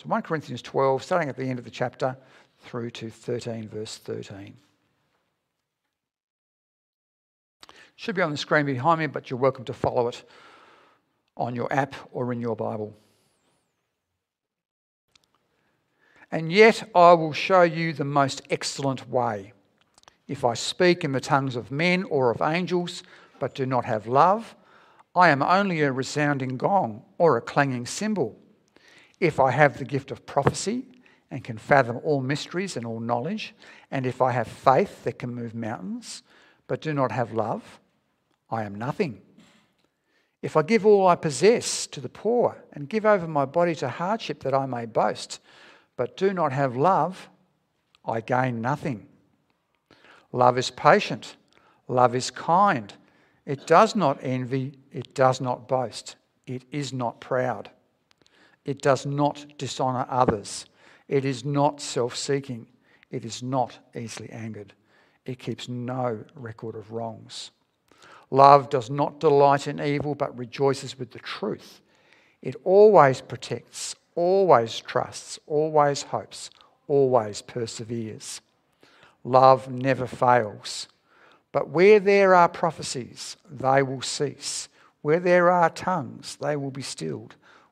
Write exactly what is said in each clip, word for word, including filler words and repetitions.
So First Corinthians twelve, starting at the end of the chapter, through to thirteen, verse thirteen. Should be on the screen behind me, but you're welcome to follow it on your app or in your Bible. And yet I will show you the most excellent way. If I speak in the tongues of men or of angels, but do not have love, I am only a resounding gong or a clanging cymbal. If I have the gift of prophecy and can fathom all mysteries and all knowledge, and if I have faith that can move mountains, but do not have love, I am nothing. If I give all I possess to the poor and give over my body to hardship that I may boast, but do not have love, I gain nothing. Love is patient. Love is kind. It does not envy. It does not boast. It is not proud. It does not dishonour others. It is not self-seeking. It is not easily angered. It keeps no record of wrongs. Love does not delight in evil, but rejoices with the truth. It always protects, always trusts, always hopes, always perseveres. Love never fails. But where there are prophecies, they will cease. Where there are tongues, they will be stilled.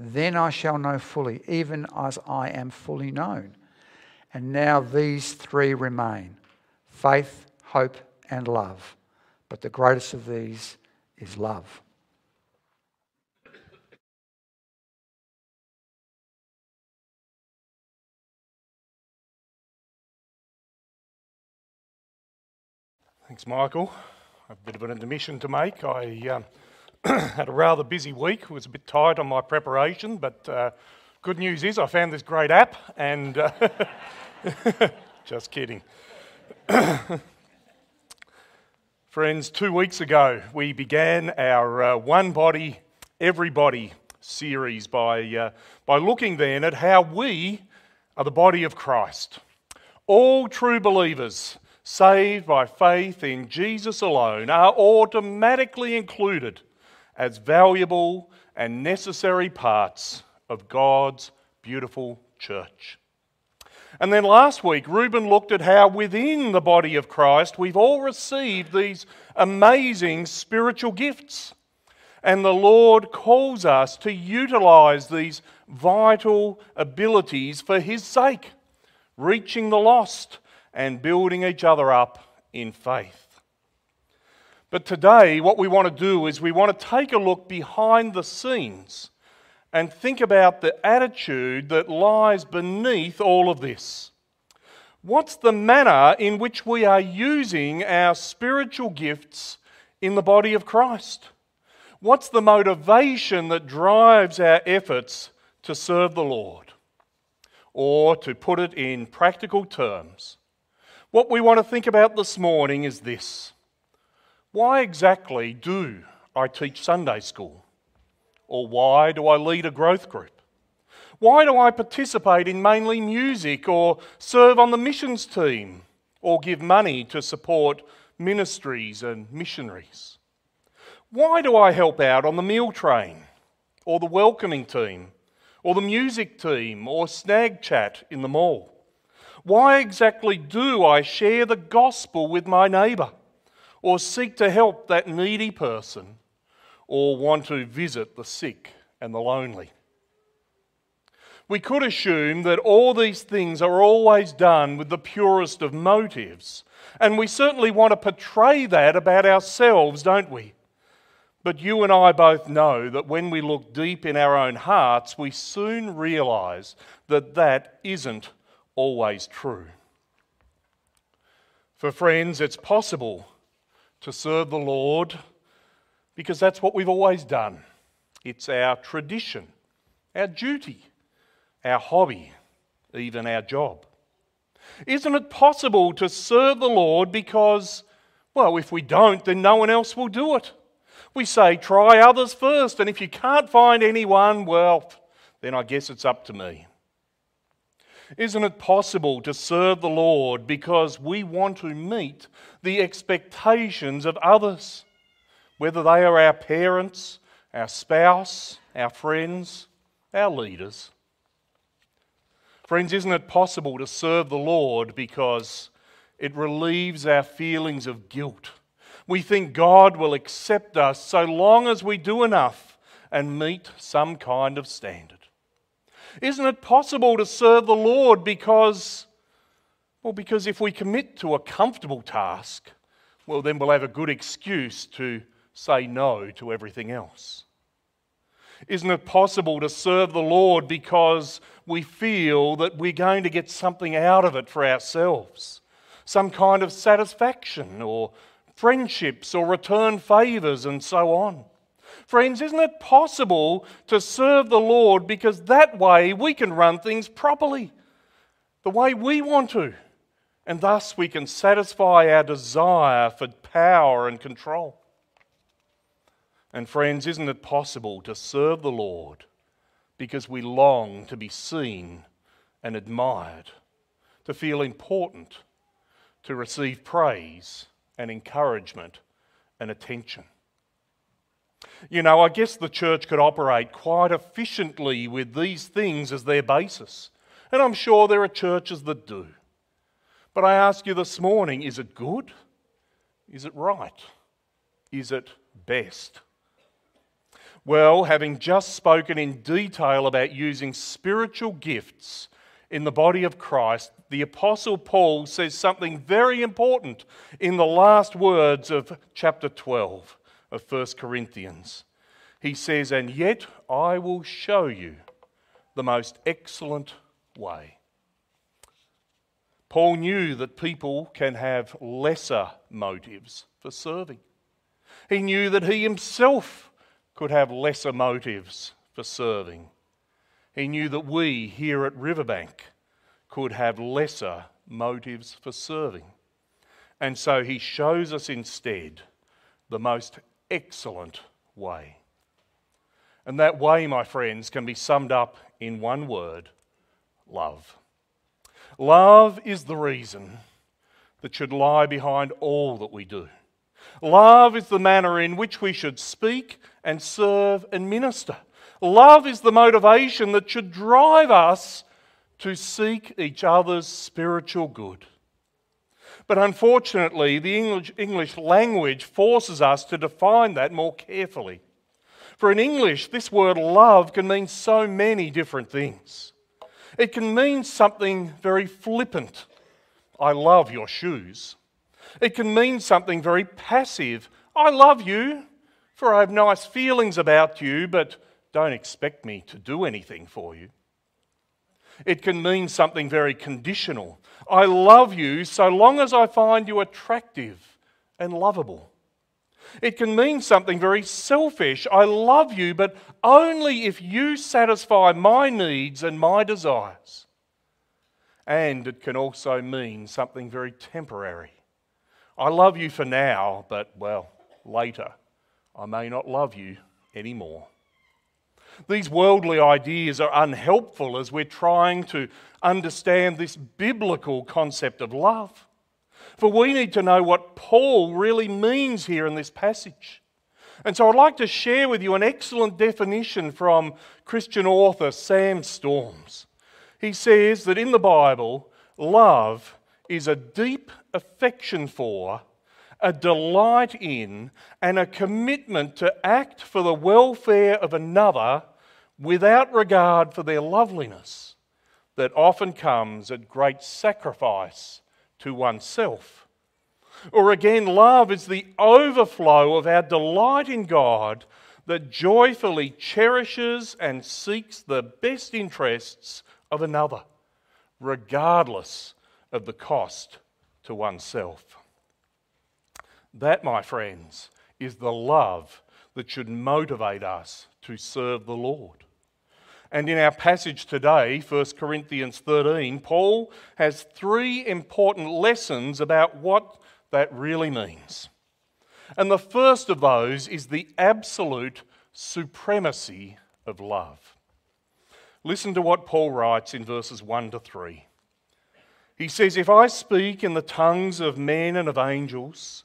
then I shall know fully, even as I am fully known. And now these three remain, faith, hope, and love. But the greatest of these is love. Thanks, Michael. A bit of an admission to make. I um, had a rather busy week. Was a bit tight on my preparation, but uh, good news is I found this great app, and uh, just kidding. Friends, two weeks ago we began our uh, One Body, Everybody series by uh, by looking then at how we are the body of Christ, all true believers. Saved by faith in Jesus alone, are automatically included as valuable and necessary parts of God's beautiful church. And then last week, Reuben looked at how within the body of Christ we've all received these amazing spiritual gifts. And the Lord calls us to utilise these vital abilities for His sake, reaching the lost and building each other up in faith. But today, what we want to do is we want to take a look behind the scenes and think about the attitude that lies beneath all of this. What's the manner in which we are using our spiritual gifts in the body of Christ? What's the motivation that drives our efforts to serve the Lord? Or, to put it in practical terms, what we want to think about this morning is this. Why exactly do I teach Sunday school? Or why do I lead a growth group? Why do I participate in mainly music or serve on the missions team or give money to support ministries and missionaries? Why do I help out on the meal train or the welcoming team or the music team or snag chat in the mall? Why exactly do I share the gospel with my neighbour, or seek to help that needy person, or want to visit the sick and the lonely? We could assume that all these things are always done with the purest of motives, and we certainly want to portray that about ourselves, don't we? But you and I both know that when we look deep in our own hearts, we soon realise that that isn't always true. For friends, it's possible to serve the Lord because that's what we've always done. It's our tradition, our duty, our hobby, even our job. Isn't it possible to serve the Lord because, well, if we don't, then no one else will do it? We say, try others first, and if you can't find anyone, well, then I guess it's up to me. Isn't it possible to serve the Lord because we want to meet the expectations of others, whether they are our parents, our spouse, our friends, our leaders? Friends, isn't it possible to serve the Lord because it relieves our feelings of guilt? We think God will accept us so long as we do enough and meet some kind of standard. Isn't it possible to serve the Lord because, well, because if we commit to a comfortable task, well, then we'll have a good excuse to say no to everything else? Isn't it possible to serve the Lord because we feel that we're going to get something out of it for ourselves, some kind of satisfaction or friendships or return favours and so on? Friends, isn't it possible to serve the Lord because that way we can run things properly, the way we want to, and thus we can satisfy our desire for power and control? And friends, isn't it possible to serve the Lord because we long to be seen and admired, to feel important, to receive praise and encouragement and attention? You know, I guess the church could operate quite efficiently with these things as their basis, and I'm sure there are churches that do. But I ask you this morning, is it good? Is it right? Is it best? Well, having just spoken in detail about using spiritual gifts in the body of Christ, the Apostle Paul says something very important in the last words of chapter twelve of First Corinthians. He says, "And yet I will show you the most excellent way." Paul knew that people can have lesser motives for serving. He knew that he himself could have lesser motives for serving. He knew that we here at Riverbank could have lesser motives for serving. And so he shows us instead the most excellent way. And that way, my friends, can be summed up in one word: love. Love is the reason that should lie behind all that we do. Love is the manner in which we should speak and serve and minister. Love is the motivation that should drive us to seek each other's spiritual good. But unfortunately, the English, English language forces us to define that more carefully. For in English, this word love can mean so many different things. It can mean something very flippant. I love your shoes. It can mean something very passive. I love you, for I have nice feelings about you, but don't expect me to do anything for you. It can mean something very conditional. I love you so long as I find you attractive and lovable. It can mean something very selfish. I love you, but only if you satisfy my needs and my desires. And it can also mean something very temporary. I love you for now, but, well, later I may not love you anymore. These worldly ideas are unhelpful as we're trying to understand this biblical concept of love. For we need to know what Paul really means here in this passage. And so I'd like to share with you an excellent definition from Christian author Sam Storms. He says that in the Bible, love is a deep affection for, a delight in, and a commitment to act for the welfare of another without regard for their loveliness, that often comes at great sacrifice to oneself. Or again, love is the overflow of our delight in God that joyfully cherishes and seeks the best interests of another, regardless of the cost to oneself. That, my friends, is the love that should motivate us to serve the Lord. And in our passage today, First Corinthians thirteen, Paul has three important lessons about what that really means. And the first of those is the absolute supremacy of love. Listen to what Paul writes in verses one to three. He says, "If I speak in the tongues of men and of angels,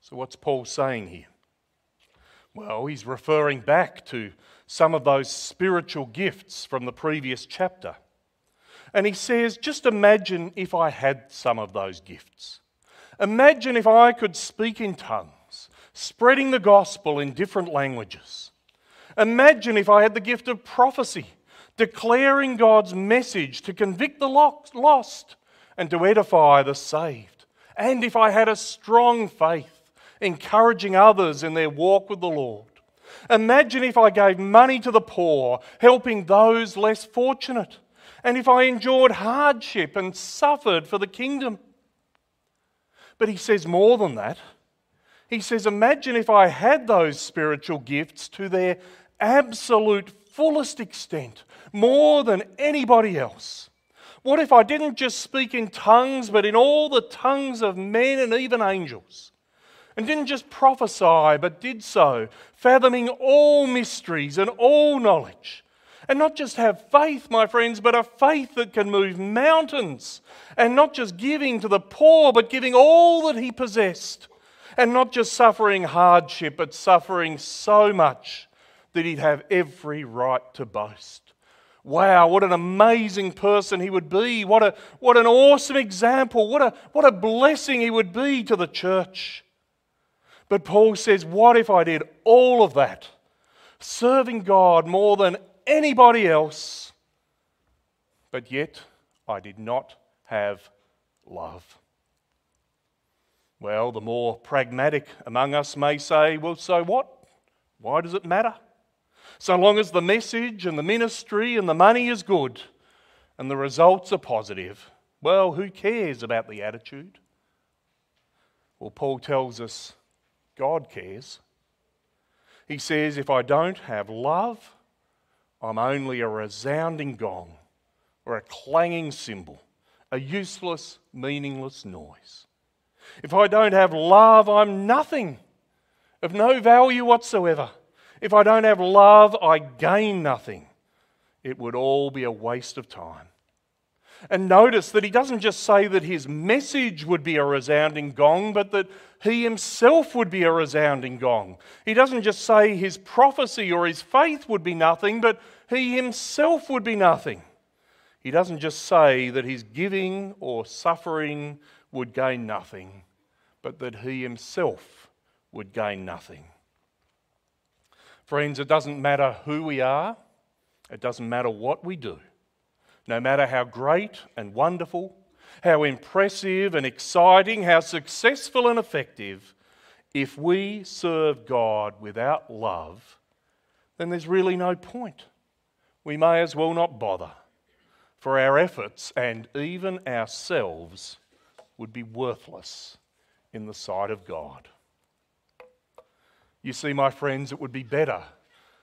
So what's Paul saying here? Well, he's referring back to some of those spiritual gifts from the previous chapter. And he says, just imagine if I had some of those gifts. Imagine if I could speak in tongues, spreading the gospel in different languages. Imagine if I had the gift of prophecy, declaring God's message to convict the lost and to edify the saved. And if I had a strong faith, encouraging others in their walk with the Lord. Imagine if I gave money to the poor, helping those less fortunate. And if I endured hardship and suffered for the kingdom. But he says more than that. He says, imagine if I had those spiritual gifts to their absolute fullest extent, more than anybody else. What if I didn't just speak in tongues, but in all the tongues of men and even angels? And didn't just prophesy, but did so, fathoming all mysteries and all knowledge. And not just have faith, my friends, but a faith that can move mountains. And not just giving to the poor, but giving all that he possessed. And not just suffering hardship, but suffering so much that he'd have every right to boast. Wow, what an amazing person he would be. What a what an awesome example. What a, what a blessing he would be to the church. But Paul says, what if I did all of that? Serving God more than anybody else, but yet I did not have love. Well, the more pragmatic among us may say, well, so what? Why does it matter? So long as the message and the ministry and the money is good and the results are positive, well, who cares about the attitude? Well, Paul tells us God cares. He says, if I don't have love, I'm only a resounding gong or a clanging cymbal, a useless, meaningless noise. If I don't have love, I'm nothing, of no value whatsoever. If I don't have love, I gain nothing. It would all be a waste of time. And notice that he doesn't just say that his message would be a resounding gong, but that he himself would be a resounding gong. He doesn't just say his prophecy or his faith would be nothing, but he himself would be nothing. He doesn't just say that his giving or suffering would gain nothing, but that he himself would gain nothing. Friends, it doesn't matter who we are. It doesn't matter what we do. No matter how great and wonderful, how impressive and exciting, how successful and effective, if we serve God without love, then there's really no point. We may as well not bother, for our efforts and even ourselves would be worthless in the sight of God. You see, my friends, it would be better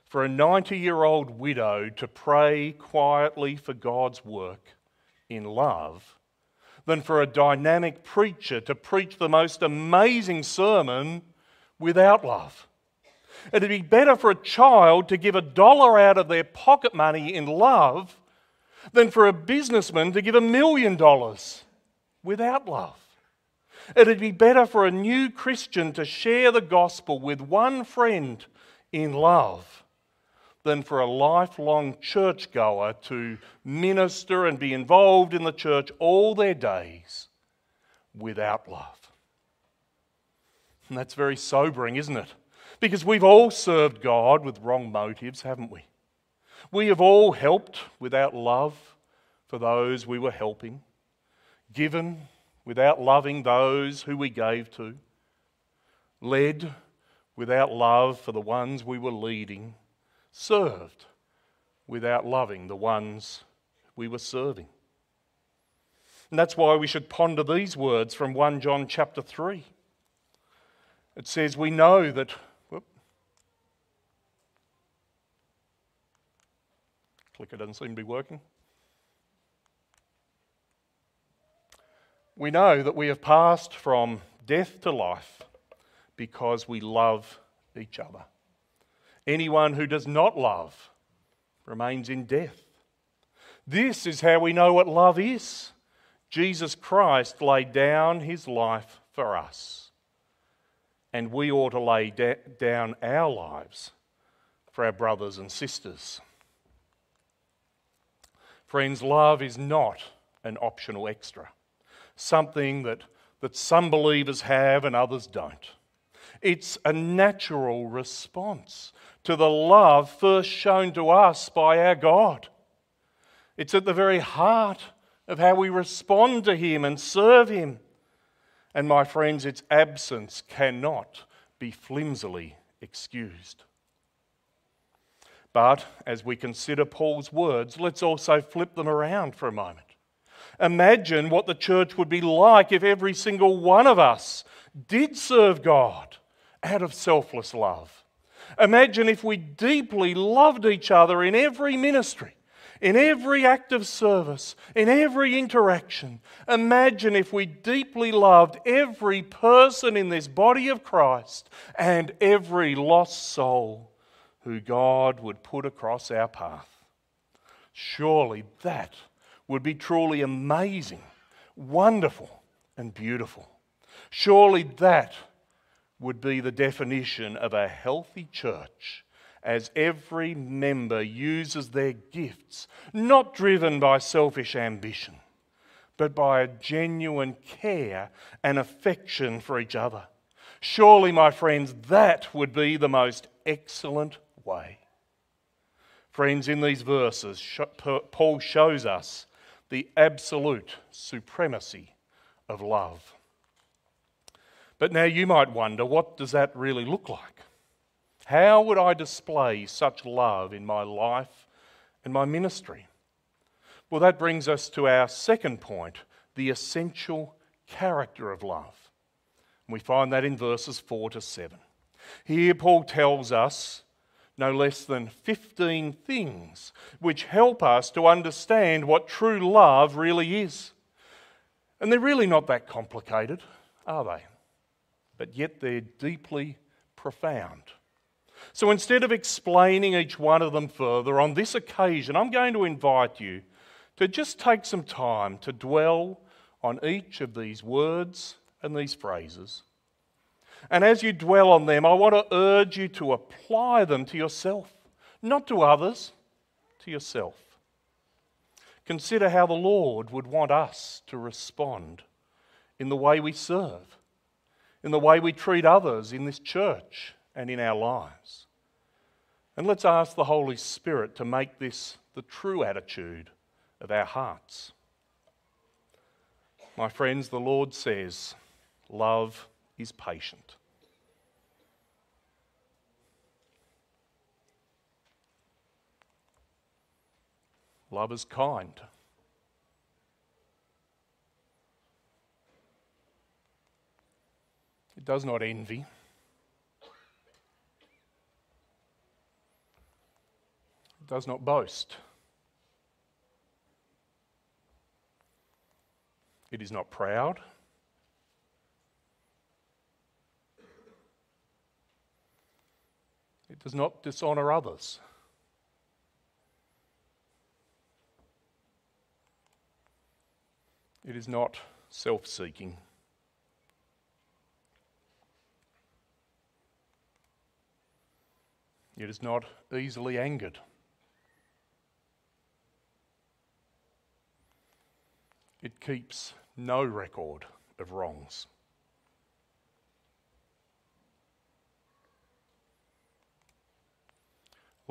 for a ninety-year-old widow to pray quietly for God's work in love than for a dynamic preacher to preach the most amazing sermon without love. It'd be better for a child to give a dollar out of their pocket money in love than for a businessman to give a million dollars without love. It'd be better for a new Christian to share the gospel with one friend in love than for a lifelong churchgoer to minister and be involved in the church all their days without love. And that's very sobering, isn't it? Because we've all served God with wrong motives, haven't we? We have all helped without love for those we were helping, given without loving those who we gave to, led without love for the ones we were leading, served without loving the ones we were serving. And that's why we should ponder these words from First John chapter three. It says, we know that... Whoop, clicker doesn't seem to be working. We know that we have passed from death to life because we love each other. Anyone who does not love remains in death. This is how we know what love is. Jesus Christ laid down his life for us, and we ought to lay da- down our lives for our brothers and sisters. Friends, love is not an optional extra, something that, that some believers have and others don't. It's a natural response to the love first shown to us by our God. It's at the very heart of how we respond to him and serve him. And my friends, its absence cannot be flimsily excused. But as we consider Paul's words, let's also flip them around for a moment. Imagine what the church would be like if every single one of us did serve God out of selfless love. Imagine if we deeply loved each other in every ministry, in every act of service, in every interaction. Imagine if we deeply loved every person in this body of Christ and every lost soul who God would put across our path. Surely that would be truly amazing, wonderful, and beautiful. Surely that would be the definition of a healthy church, as every member uses their gifts, not driven by selfish ambition, but by a genuine care and affection for each other. Surely, my friends, that would be the most excellent way. Friends, in these verses, Paul shows us the absolute supremacy of love. But now you might wonder, what does that really look like? How would I display such love in my life and my ministry? Well, that brings us to our second point, the essential character of love. And we find that in verses four to seven. Here Paul tells us no less than fifteen things which help us to understand what true love really is. And they're really not that complicated, are they? But yet they're deeply profound. So instead of explaining each one of them further, on this occasion, I'm going to invite you to just take some time to dwell on each of these words and these phrases. And as you dwell on them, I want to urge you to apply them to yourself, not to others, to yourself. Consider how the Lord would want us to respond in the way we serve, in the way we treat others in this church, and in our lives. And let's ask the Holy Spirit to make this the true attitude of our hearts. My friends, the Lord says, love is patient. Love is kind. It does not envy. Does not boast. It is not proud. It does not dishonour others. It is not self-seeking. It is not easily angered. It keeps no record of wrongs.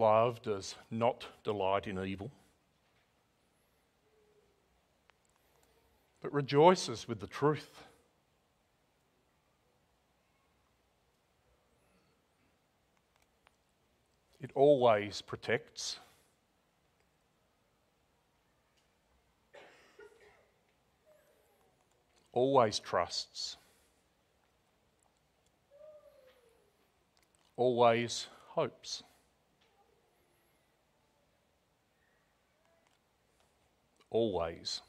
Love does not delight in evil, but rejoices with the truth. It always protects. Always trusts. Always hopes. Always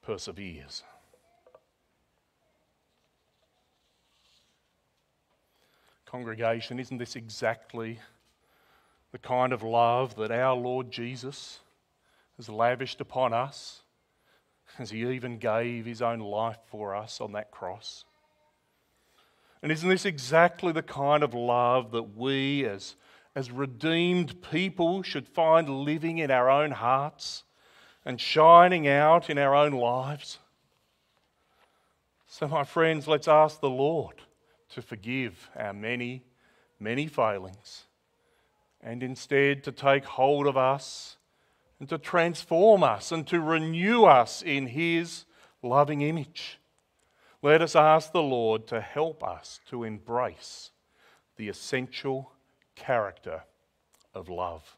perseveres. Congregation, isn't this exactly the kind of love that our Lord Jesus has lavished upon us, as he even gave his own life for us on that cross? And isn't this exactly the kind of love that we as, as redeemed people should find living in our own hearts and shining out in our own lives? So my friends, let's ask the Lord to forgive our many, many failings, and instead to take hold of us and to transform us and to renew us in his loving image. Let us ask the Lord to help us to embrace the essential character of love.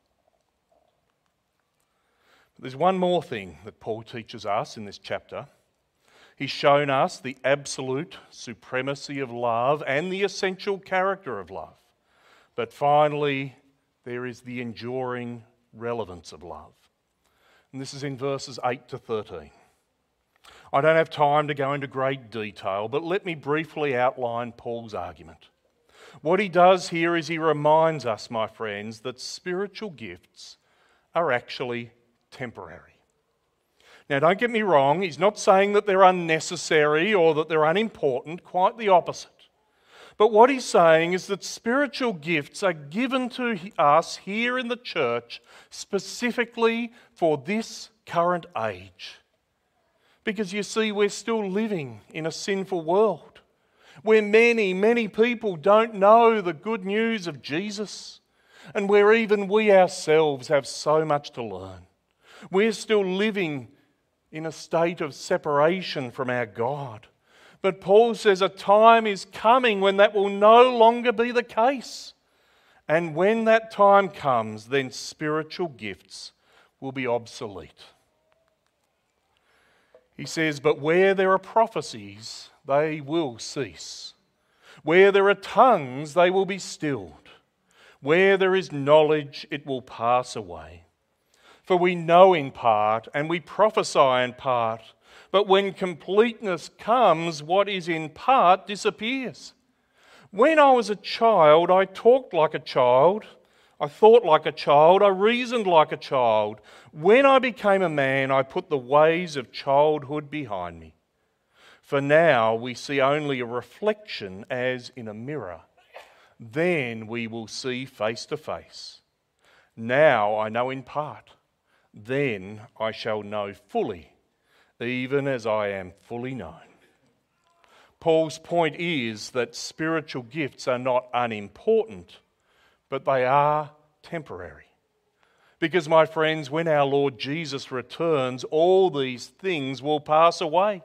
But there's one more thing that Paul teaches us in this chapter. He's shown us the absolute supremacy of love and the essential character of love. But finally, there is the enduring relevance of love. And this is in verses eight to thirteen. I don't have time to go into great detail, but let me briefly outline Paul's argument. What he does here is he reminds us, my friends, that spiritual gifts are actually temporary. Now, don't get me wrong, he's not saying that they're unnecessary or that they're unimportant, quite the opposite. But what he's saying is that spiritual gifts are given to us here in the church specifically for this current age. Because you see, we're still living in a sinful world where many, many people don't know the good news of Jesus, and where even we ourselves have so much to learn. We're still living in a state of separation from our God. But Paul says a time is coming when that will no longer be the case. And when that time comes, then spiritual gifts will be obsolete. He says, but where there are prophecies, they will cease. Where there are tongues, they will be stilled. Where there is knowledge, it will pass away. For we know in part, and we prophesy in part. But when completeness comes, what is in part disappears. When I was a child, I talked like a child, I thought like a child, I reasoned like a child. When I became a man, I put the ways of childhood behind me. For now we see only a reflection as in a mirror. Then we will see face to face. Now I know in part, then I shall know fully, even as I am fully known. Paul's point is that spiritual gifts are not unimportant, but they are temporary. Because, my friends, when our Lord Jesus returns, all these things will pass away.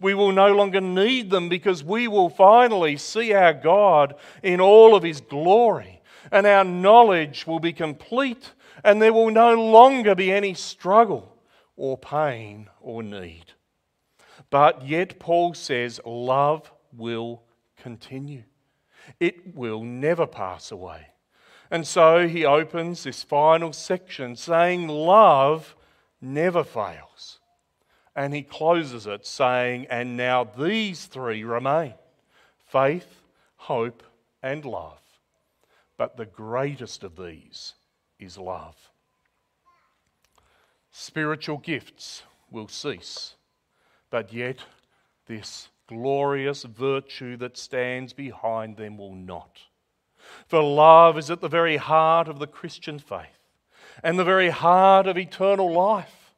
We will no longer need them, because we will finally see our God in all of his glory, and our knowledge will be complete, and there will no longer be any struggle or pain or need. But yet Paul says love will continue. It will never pass away. And so he opens this final section saying love never fails. And he closes it saying, and now these three remain: faith, hope, and love. But the greatest of these is love. Spiritual gifts will cease, but yet this glorious virtue that stands behind them will not. For love is at the very heart of the Christian faith and the very heart of eternal life.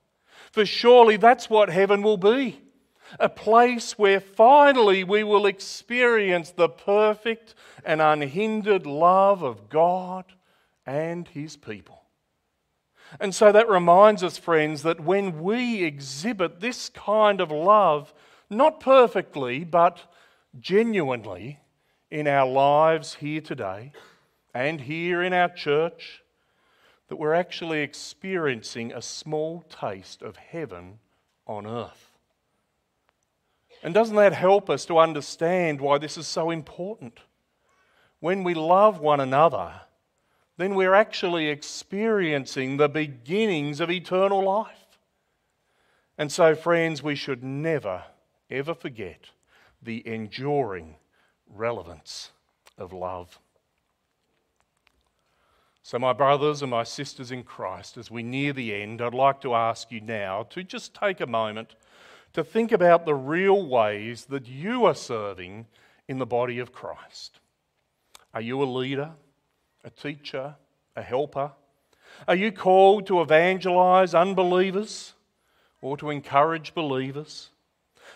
For surely that's what heaven will be, a place where finally we will experience the perfect and unhindered love of God and his people. And so that reminds us, friends, that when we exhibit this kind of love, not perfectly, but genuinely in our lives here today and here in our church, that we're actually experiencing a small taste of heaven on earth. And doesn't that help us to understand why this is so important? When we love one another, then we're actually experiencing the beginnings of eternal life. And so, friends, we should never, ever forget the enduring relevance of love. So, my brothers and my sisters in Christ, as we near the end, I'd like to ask you now to just take a moment to think about the real ways that you are serving in the body of Christ. Are you a leader, a teacher, a helper? Are you called to evangelize unbelievers or to encourage believers?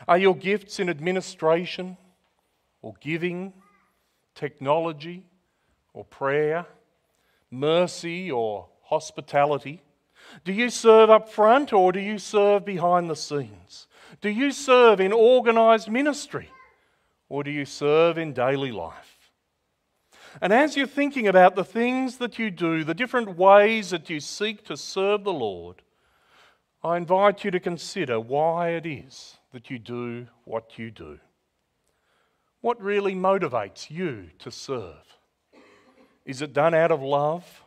Are your gifts in administration or giving, technology or prayer, mercy or hospitality? Do you serve up front or do you serve behind the scenes? Do you serve in organised ministry or do you serve in daily life? And as you're thinking about the things that you do, the different ways that you seek to serve the Lord, I invite you to consider why it is that you do what you do. What really motivates you to serve? Is it done out of love?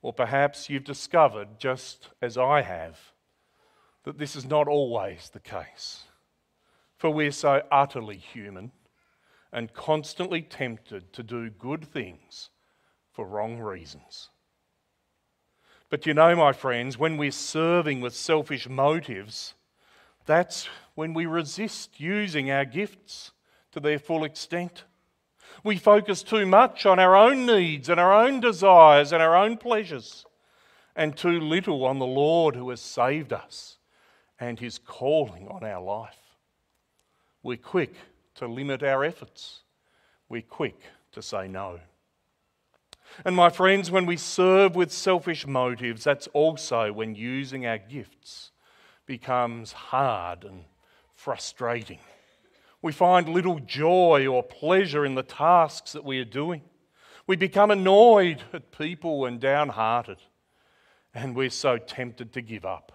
Or perhaps you've discovered, just as I have, that this is not always the case. For we're so utterly human and constantly tempted to do good things for wrong reasons. But you know, my friends, when we're serving with selfish motives, that's when we resist using our gifts to their full extent. We focus too much on our own needs and our own desires and our own pleasures, and too little on the Lord who has saved us and his calling on our life. We're quick to limit our efforts. We're quick to say no. And my friends, when we serve with selfish motives, that's also when using our gifts becomes hard and frustrating. We find little joy or pleasure in the tasks that we are doing. We become annoyed at people and downhearted, and we're so tempted to give up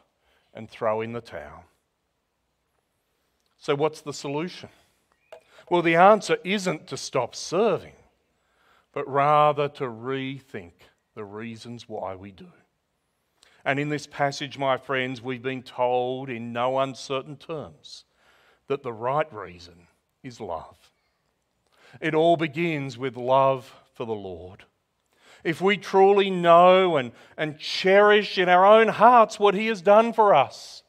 and throw in the towel. So what's the solution? Well, the answer isn't to stop serving, but rather to rethink the reasons why we do. And in this passage, my friends, we've been told in no uncertain terms that the right reason is love. It all begins with love for the Lord. If we truly know and, and cherish in our own hearts what he has done for us,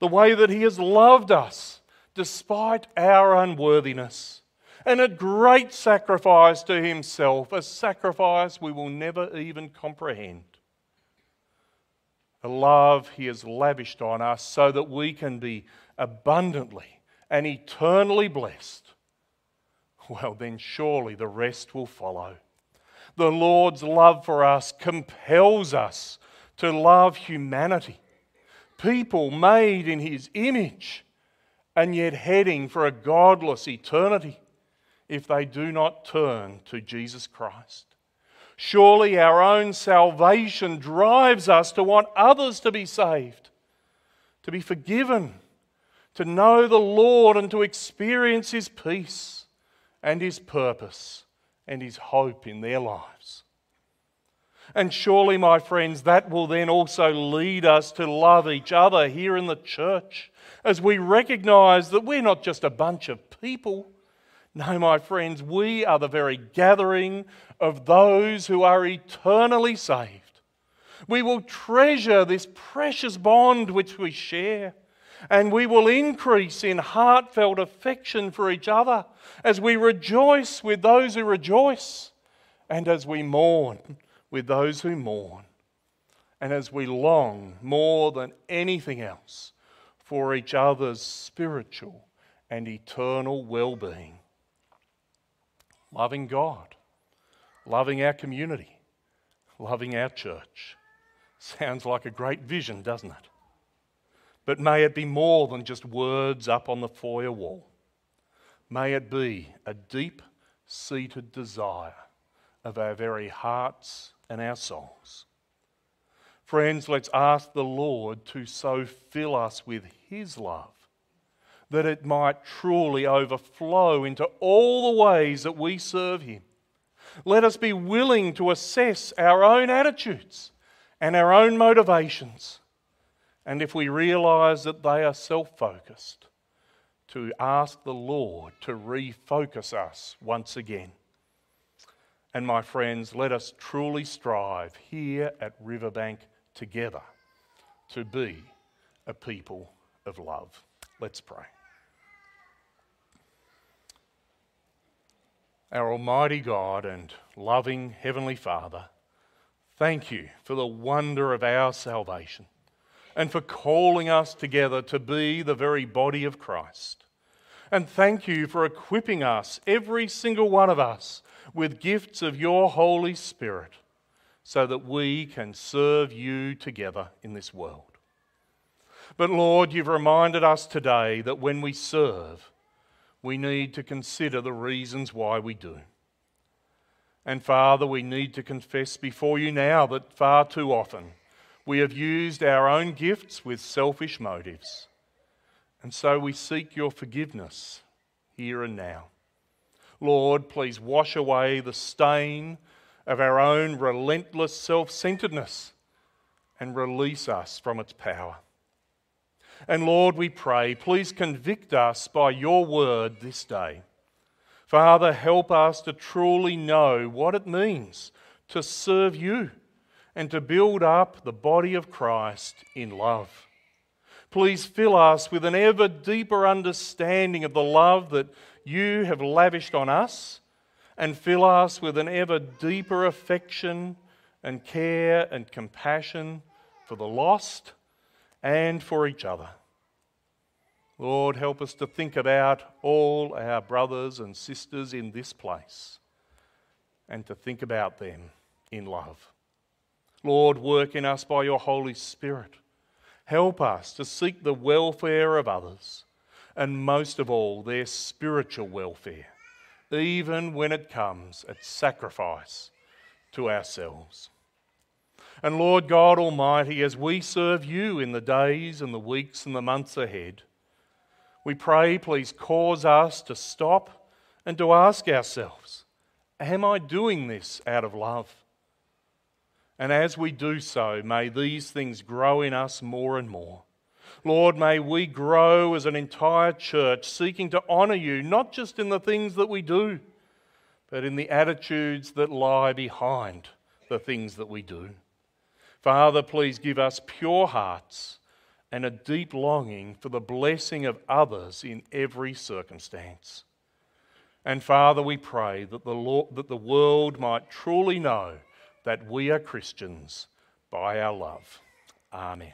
the way that he has loved us, despite our unworthiness, and at great sacrifice to himself, a sacrifice we will never even comprehend. A love he has lavished on us so that we can be abundantly and eternally blessed. Well, then surely the rest will follow. The Lord's love for us compels us to love humanity, people made in his image, and yet heading for a godless eternity if they do not turn to Jesus Christ. Surely our own salvation drives us to want others to be saved, to be forgiven, to know the Lord and to experience his peace and his purpose and his hope in their lives. And surely, my friends, that will then also lead us to love each other here in the church, as we recognise that we're not just a bunch of people. No, my friends, we are the very gathering of those who are eternally saved. We will treasure this precious bond which we share, and we will increase in heartfelt affection for each other as we rejoice with those who rejoice, and as we mourn with those who mourn, and as we long more than anything else for each other's spiritual and eternal well-being. Loving God, loving our community, loving our church. Sounds like a great vision, doesn't it? But may it be more than just words up on the foyer wall. May it be a deep-seated desire of our very hearts and our souls. Friends, let's ask the Lord to so fill us with His love that it might truly overflow into all the ways that we serve Him. Let us be willing to assess our own attitudes and our own motivations, and if we realise that they are self-focused, to ask the Lord to refocus us once again. And my friends, let us truly strive here at Riverbank together to be a people of love. Let's pray. Our almighty God and loving Heavenly Father, thank you for the wonder of our salvation and for calling us together to be the very body of Christ. And thank you for equipping us, every single one of us, with gifts of your Holy Spirit so that we can serve you together in this world. But Lord, you've reminded us today that when we serve, we need to consider the reasons why we do. And Father, we need to confess before you now that far too often we have used our own gifts with selfish motives. And so we seek your forgiveness here and now. Lord, please wash away the stain of our own relentless self-centeredness and release us from its power. And Lord, we pray, please convict us by your word this day. Father, help us to truly know what it means to serve you and to build up the body of Christ in love. Please fill us with an ever deeper understanding of the love that you have lavished on us, and fill us with an ever deeper affection and care and compassion for the lost and for each other. Lord, help us to think about all our brothers and sisters in this place and to think about them in love. Lord, work in us by your Holy Spirit. Help us to seek the welfare of others, and most of all, their spiritual welfare, even when it comes at sacrifice to ourselves. And Lord God Almighty, as we serve you in the days and the weeks and the months ahead, we pray, please cause us to stop and to ask ourselves, am I doing this out of love? And as we do so, may these things grow in us more and more. Lord, may we grow as an entire church, seeking to honour you, not just in the things that we do, but in the attitudes that lie behind the things that we do. Father, please give us pure hearts and a deep longing for the blessing of others in every circumstance. And Father, we pray that the Lord, that the world might truly know that we are Christians by our love. Amen.